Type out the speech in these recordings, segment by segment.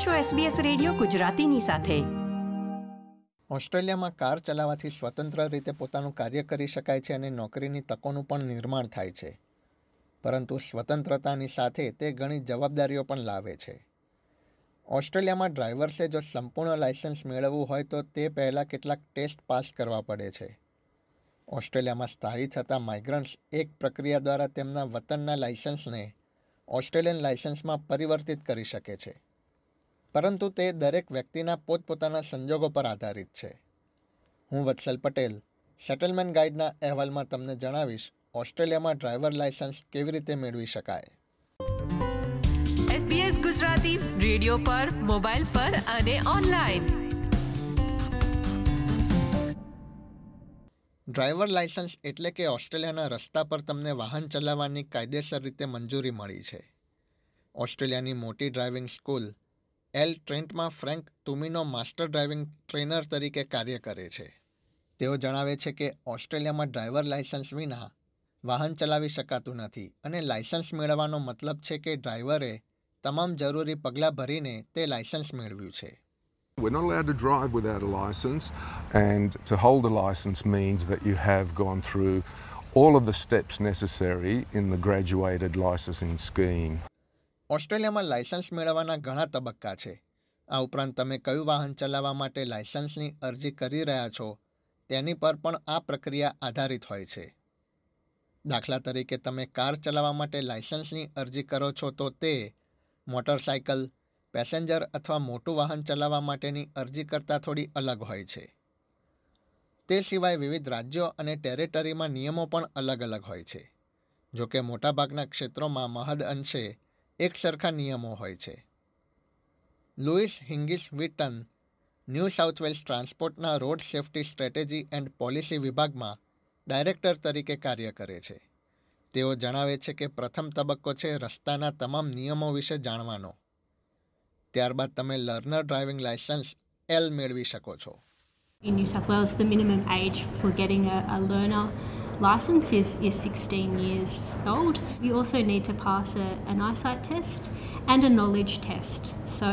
છો SBS radio ગુજરાતીની સાથે. ઓસ્ટ્રેલિયામાં કાર ચલાવવાથી સ્વતંત્ર રીતે પોતાનું કાર્ય કરી શકાય છે અને નોકરીની તકોનું પણ નિર્માણ થાય છે. પરંતુ સ્વતંત્રતાની સાથે તે ઘણી જવાબદારીઓ પણ લાવે છે. ઓસ્ટ્રેલિયામાં ડ્રાઈવર્સે જો સંપૂર્ણ લાયસન્સ મેળવવું હોય તો તે પહેલાં કેટલાક ટેસ્ટ પાસ કરવા પડે છે. ઓસ્ટ્રેલિયામાં સ્થાયી થતા માઇગ્રન્ટ્સ એક પ્રક્રિયા દ્વારા તેમના વતનના લાયસન્સને ઓસ્ટ્રેલિયન લાયસન્સમાં પરિવર્તિત કરી શકે છે. પરંતુ તે દરેક વ્યક્તિના પોતપોતાના સંજોગો પર આધારિત છે. હું વત્સલ પટેલ સેટલમેન્ટ ગાઈડના અહેવાલમાં તમને જણાવીશ ઓસ્ટ્રેલિયામાં ડ્રાઈવર લાયસન્સ કેવી રીતે મેળવી શકાય. SBS ગુજરાતી રેડિયો પર, મોબાઈલ પર અને ઓનલાઈન. ડ્રાઈવર લાયસન્સ એટલે કે ઓસ્ટ્રેલિયાના રસ્તા પર તમને વાહન ચલાવવાની કાયદેસર રીતે મંજૂરી મળી છે. ઓસ્ટ્રેલિયાની મોટી ડ્રાઇવિંગ સ્કૂલ એલ ટ્રેન્ટમાં Frank Tumino master driving trainer તરીકે કાર્ય કરે છે. તેઓ જણાવે છે કે ઓસ્ટ્રેલિયામાં ડ્રાઇવર લાયસન્સ વિના વાહન ચલાવી શકાતું નથી અને લાયસન્સ મેળવવાનો મતલબ છે કે ડ્રાઇવરે તમામ જરૂરી પગલાં ભરીને તે લાયસન્સ મેળવ્યું છે. We're not allowed to drive without a license, and to hold a license means that you have gone through all of the steps necessary in the graduated licensing scheme. ઓસ્ટ્રેલિયામાં લાયસન્સ મેળવવાના ઘણા તબક્કા છે. આ ઉપરાંત તમે કયું વાહન ચલાવવા માટે લાયસન્સની અરજી કરી રહ્યા છો તેની પર પણ આ પ્રક્રિયા આધારિત હોય છે. દાખલા તરીકે તમે કાર ચલાવવા માટે લાયસન્સની અરજી કરો છો તો તે મોટરસાઇકલ, પેસેન્જર અથવા મોટું વાહન ચલાવવા માટેની અરજી કરતાં થોડી અલગ હોય છે. તે સિવાય વિવિધ રાજ્યો અને ટેરેટરીમાં નિયમો પણ અલગ અલગ હોય છે. જોકે મોટાભાગના ક્ષેત્રોમાં મહદઅંશે એક સરખા નિયમો હોય છે. લુઈસ હિંગિસ વિટન ન્યૂ સાઉથ વેલ્સ ટ્રાન્સપોર્ટના road safety strategy and policy વિભાગમાં ડાયરેક્ટર તરીકે કાર્ય કરે છે. તેઓ જણાવે છે કે પ્રથમ તબક્કો છે રસ્તાના તમામ નિયમો વિશે જાણવાનો. ત્યારબાદ તમે લર્નર ડ્રાઇવિંગ લાયસન્સ એલ મેળવી શકો છો. In New South Wales, the minimum age for getting a learner license is 16 years old. You also need to pass an eyesight test and a knowledge test. So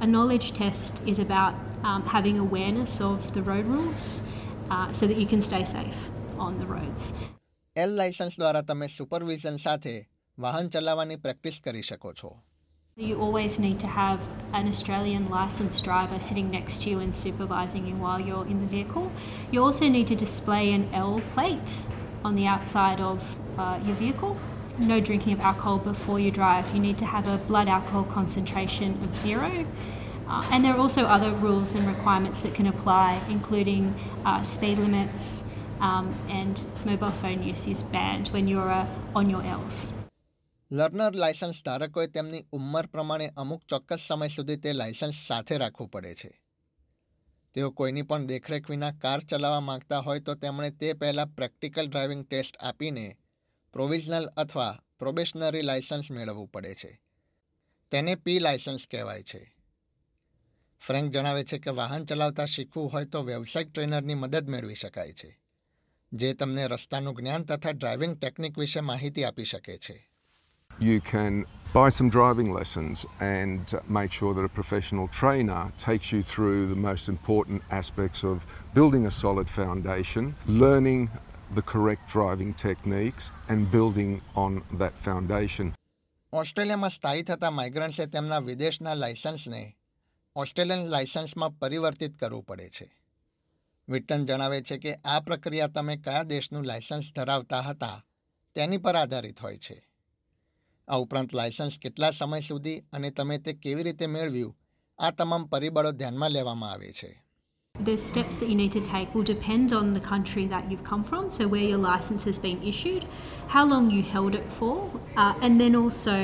a knowledge test is about having awareness of the road rules so that you can stay safe on the roads. L license દ્વારા તમે supervision સાથે વાહન ચલાવવાની practice કરી શકો છો. You always need to have an Australian licensed driver sitting next to you and supervising you while you're in the vehicle. You also need to display an L plate on the outside of your vehicle. No drinking of alcohol before you drive. You need to have a blood alcohol concentration of 0. And there are also other rules and requirements that can apply, including speed limits and mobile phone use is banned when you're on your Ls. Learner licence ધારકોએ તેમની ઉંમર પ્રમાણે અમુક ચોક્કસ સમય સુધી તે licence સાથે રાખવું પડે છે. તેઓ કોઈની પણ દેખરેખ વિના કાર ચલાવવા માંગતા હોય તો તેમણે તે પહેલાં પ્રેક્ટિકલ ડ્રાઇવિંગ ટેસ્ટ આપીને પ્રોવિઝનલ અથવા પ્રોબેશનરી લાયસન્સ મેળવવું પડે છે. તેને પી લાયસન્સ કહેવાય છે. ફ્રેન્ક જણાવે છે કે વાહન ચલાવતા શીખવું હોય તો વ્યવસાયિક ટ્રેનરની મદદ મેળવી શકાય છે, જે તમને રસ્તાનું જ્ઞાન તથા ડ્રાઇવિંગ ટેકનિક વિશે માહિતી આપી શકે છે. You can buy some driving lessons and make sure that a professional trainer takes you through the most important aspects of building a solid foundation, learning the correct driving techniques and building on that foundation. ઓસ્ટ્રેલિયામાં સ્થાયી થતા માઇગ્રન્ટ્સે તેમના વિદેશના લાયસન્સને Australian લાયસન્સમાં પરિવર્તિત કરવું પડે છે. Vuitton જણાવે છે કે આ પ્રક્રિયા તમે કયા દેશનું લાયસન્સ ધરાવતા હતા તેની પર આધારિત હોય છે. આ ઉપરાંત લાયસન્સ કેટલા સમય સુધી અને તમે તે કેવી રીતે મેળવ્યું આ તમામ પરિબળો ધ્યાનમાં લેવામાં આવે છે. The steps that you need to take will depend on the country that you've come from, so where your license has been issued, how long you held it for, and then also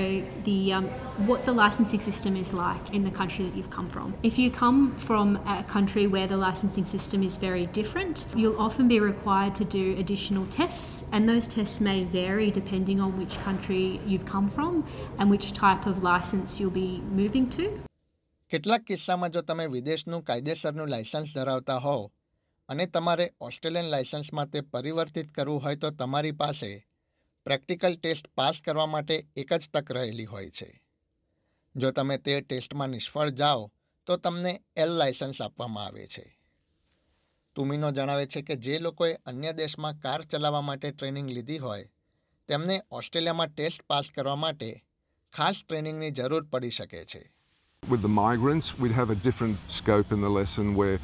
what the licensing system is like in the country that you've come from. If you come from a country where the licensing system is very different, you'll often be required to do additional tests, and those tests may vary depending on which country you've come from and which type of license you'll be moving to. કેટલાક કિસ્સામાં જો તમે વિદેશનું કાયદેસરનું licence ધરાવતા હોવ અને તમારે Australian લાયસન્સમાં તે પરિવર્તિત કરવું હોય તો તમારી પાસે પ્રેક્ટિકલ ટેસ્ટ પાસ કરવા માટે એક જ તક રહેલી હોય છે. જો તમે તે ટેસ્ટમાં નિષ્ફળ જાઓ તો તમને એલ લાયસન્સ આપવામાં આવે છે. તુમીનો જણાવે છે કે જે લોકોએ અન્ય દેશમાં કાર ચલાવવા માટે ટ્રેનિંગ લીધી હોય તેમને ઓસ્ટ્રેલિયામાં ટેસ્ટ પાસ કરવા માટે ખાસ ટ્રેનિંગની જરૂર પડી શકે છે. With the migrants, we'd have a different scope in the lesson where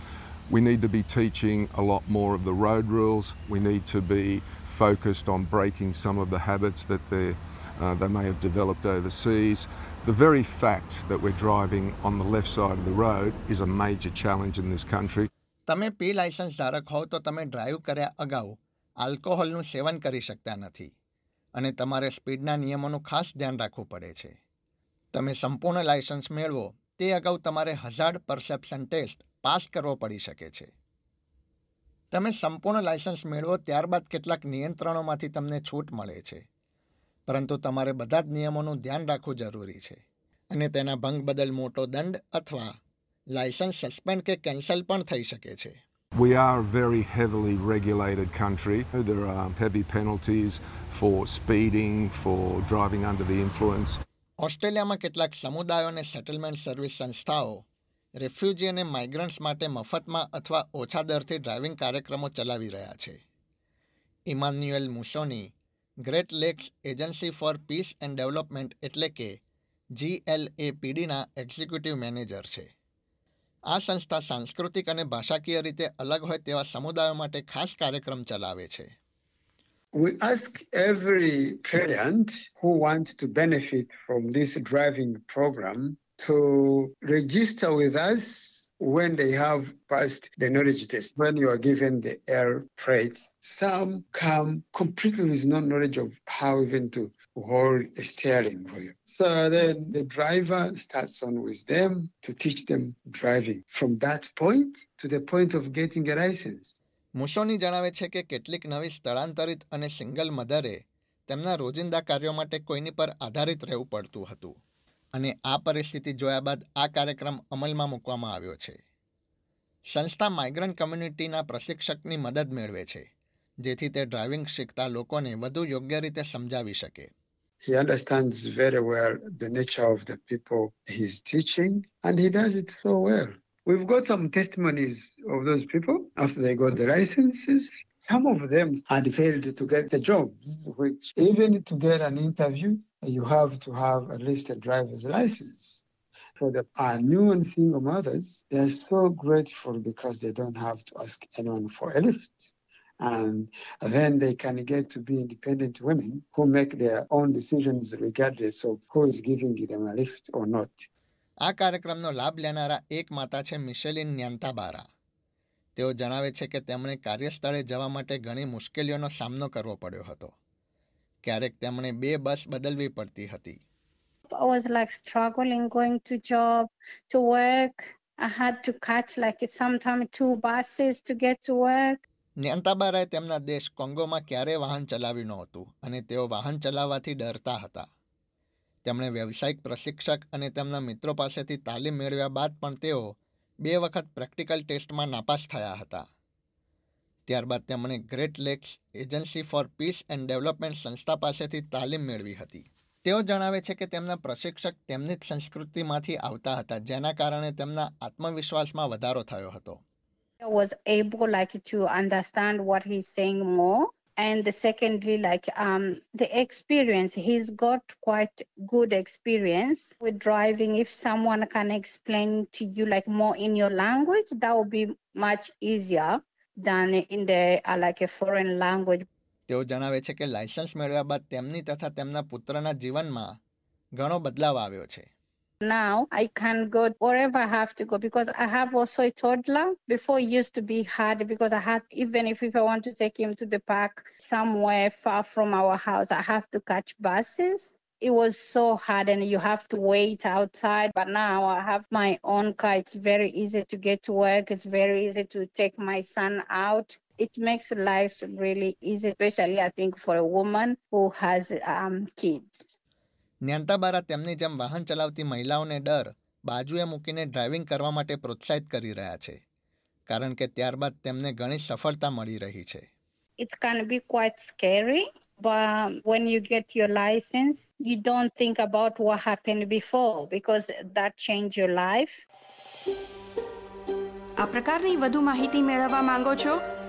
we need to be teaching a lot more of the road rules. We need to be focused on breaking some of the habits that they may have developed overseas. The very fact that we're driving on the left side of the road is a major challenge in this country. તમે પી licence ધારક હો તો તમે drive કર્યા અગાઉ આલ્કોહોલનું સેવન કરી શકતા નથી અને તમારે સ્પીડના નિયમોનું ખાસ ધ્યાન રાખવું પડે છે. તમે સંપૂર્ણ લાયસન્સ મેળવો તે અગાઉ તમારે હઝાર્ડ પરસેપ્શન ટેસ્ટ પાસ કરવો પડી શકે છે. તમે સંપૂર્ણ લાયસન્સ મેળવો ત્યારબાદ કેટલાક નિયંત્રણોમાંથી તમને છૂટ મળે છે, પરંતુ તમારે બધા જ નિયમોનું ધ્યાન રાખવું જરૂરી છે અને તેના ભંગ બદલ મોટો દંડ અથવા લાયસન્સ સસ્પેન્ડ કે કેન્સલ પણ થઈ શકે છે. We are a very heavily regulated country. There are heavy penalties for speeding, for driving under the influence. ઓસ્ટ્રેલિયામાં કેટલાક સમુદાયોને સેટલમેન્ટ સર્વિસ સંસ્થાઓ રેફ્યુજી અને માઇગ્રન્ટ્સ માટે મફતમાં અથવા ઓછા દરથી ડ્રાઇવિંગ કાર્યક્રમો ચલાવી રહ્યા છે. Emmanuel Musoni Great Lakes Agency for Peace and Development એટલે કે GLAPDના એક્ઝિક્યુટિવ મેનેજર છે. આ સંસ્થા સાંસ્કૃતિક અને ભાષાકીય રીતે અલગ હોય તેવા સમુદાયો માટે ખાસ કાર્યક્રમ ચલાવે છે. We ask every client who wants to benefit from this driving program to register with us when they have passed the knowledge test, when you are given the air freight. Some come completely with no knowledge of how even to hold a steering wheel. So then the driver starts on with them to teach them driving from that point to the point of getting a license. મુસોની જણાવે છે કે કેટલીક નવી સ્થળાંતરિત અને single મધરે તેમના રોજિંદા કાર્યો માટે કોઈની પર આધારિત રહેવું પડતું હતું અને આ પરિસ્થિતિ જોયા બાદ આ કાર્યક્રમ અમલમાં મૂકવામાં આવ્યો છે. સંસ્થા માઇગ્રન્ટ કમ્યુનિટીના પ્રશિક્ષકની મદદ મેળવે છે જેથી તે ડ્રાઇવિંગ શીખતા લોકોને વધુ યોગ્ય રીતે સમજાવી શકે. He understands very well the nature of the people he's teaching and he does it so well. We've got some testimonies of those people after they got the licenses. Some of them had failed to get the jobs, which even to get an interview, you have to have at least a driver's license. For the new and single mothers, they are so grateful because they don't have to ask anyone for a lift. And then they can get to be independent women who make their own decisions regardless of who is giving them a lift or not. આ કાર્યક્રમનો લાભ લેનારા એક માતા છે મિશેલિન ન્યાંતાબારા. તેઓ જણાવે છે કે તેમણે કાર્યસ્થળે જવા માટે ઘણી મુશ્કેલીઓનો સામનો કરવો પડ્યો હતો. ક્યારેક તેમણે બે બસ બદલવી પડતી હતી. I was like struggling going to job, to work. I had to catch like sometimes two buses to get to work. ન્યાંતાબારાએ તેમના દેશ કોંગોમાં ક્યારેય વાહન ચલાવ્યું નહોતું અને તેઓ વાહન ચલાવવાથી ડરતા હતા. તેમણે વ્યવસાયિક પ્રશિક્ષક અને તેમના મિત્રો પાસેથી તાલીમ મેળવ્યા બાદ પણ તેઓ બે વખત પ્રેક્ટિકલ ટેસ્ટમાં નાપાસ થયા હતા. ત્યારબાદ તેમણે Great Lakes Agency for Peace and Development સંસ્થા પાસેથી તાલીમ મેળવી હતી. તેઓ જણાવે છે કે તેમના પ્રશિક્ષક તેમની જ સંસ્કૃતિમાંથી આવતા હતા જેના કારણે તેમના આત્મવિશ્વાસમાં વધારો થયો હતો. And secondly, the experience, he's got quite good experience with driving. If someone can explain to you like more in your language, that would be much easier than in the like a foreign language. તેઓ જણાવે છે કે licence મેળવ્યા બાદ તેમની તથા તેમના પુત્રના જીવનમાં ઘણો બદલાવ આવ્યો છે. Now I can go wherever I have to go because I have also a toddler. Before it used to be hard because I had, even if I want to take him to the park somewhere far from our house, I have to catch buses. It was so hard and you have to wait outside. But now I have my own car. It's very easy to get to work. It's very easy to take my son out. It makes life really easy, especially I think for a woman who has kids. ન્યાંતાબારા તેમની જેમ વાહન ચલાવતી મહિલાઓને ડર બાજુએ મૂકીને driving કરવા માટે પ્રોત્સાહિત કરી રહ્યા છે કારણ કે ત્યારબાદ તેમને ઘણી સફળતા મળી રહી છે. It can be quite scary But when you get your license, you don't think about what happened before because that changed your life. આ પ્રકારની વધુ માહિતી મેળવવા માંગો છો?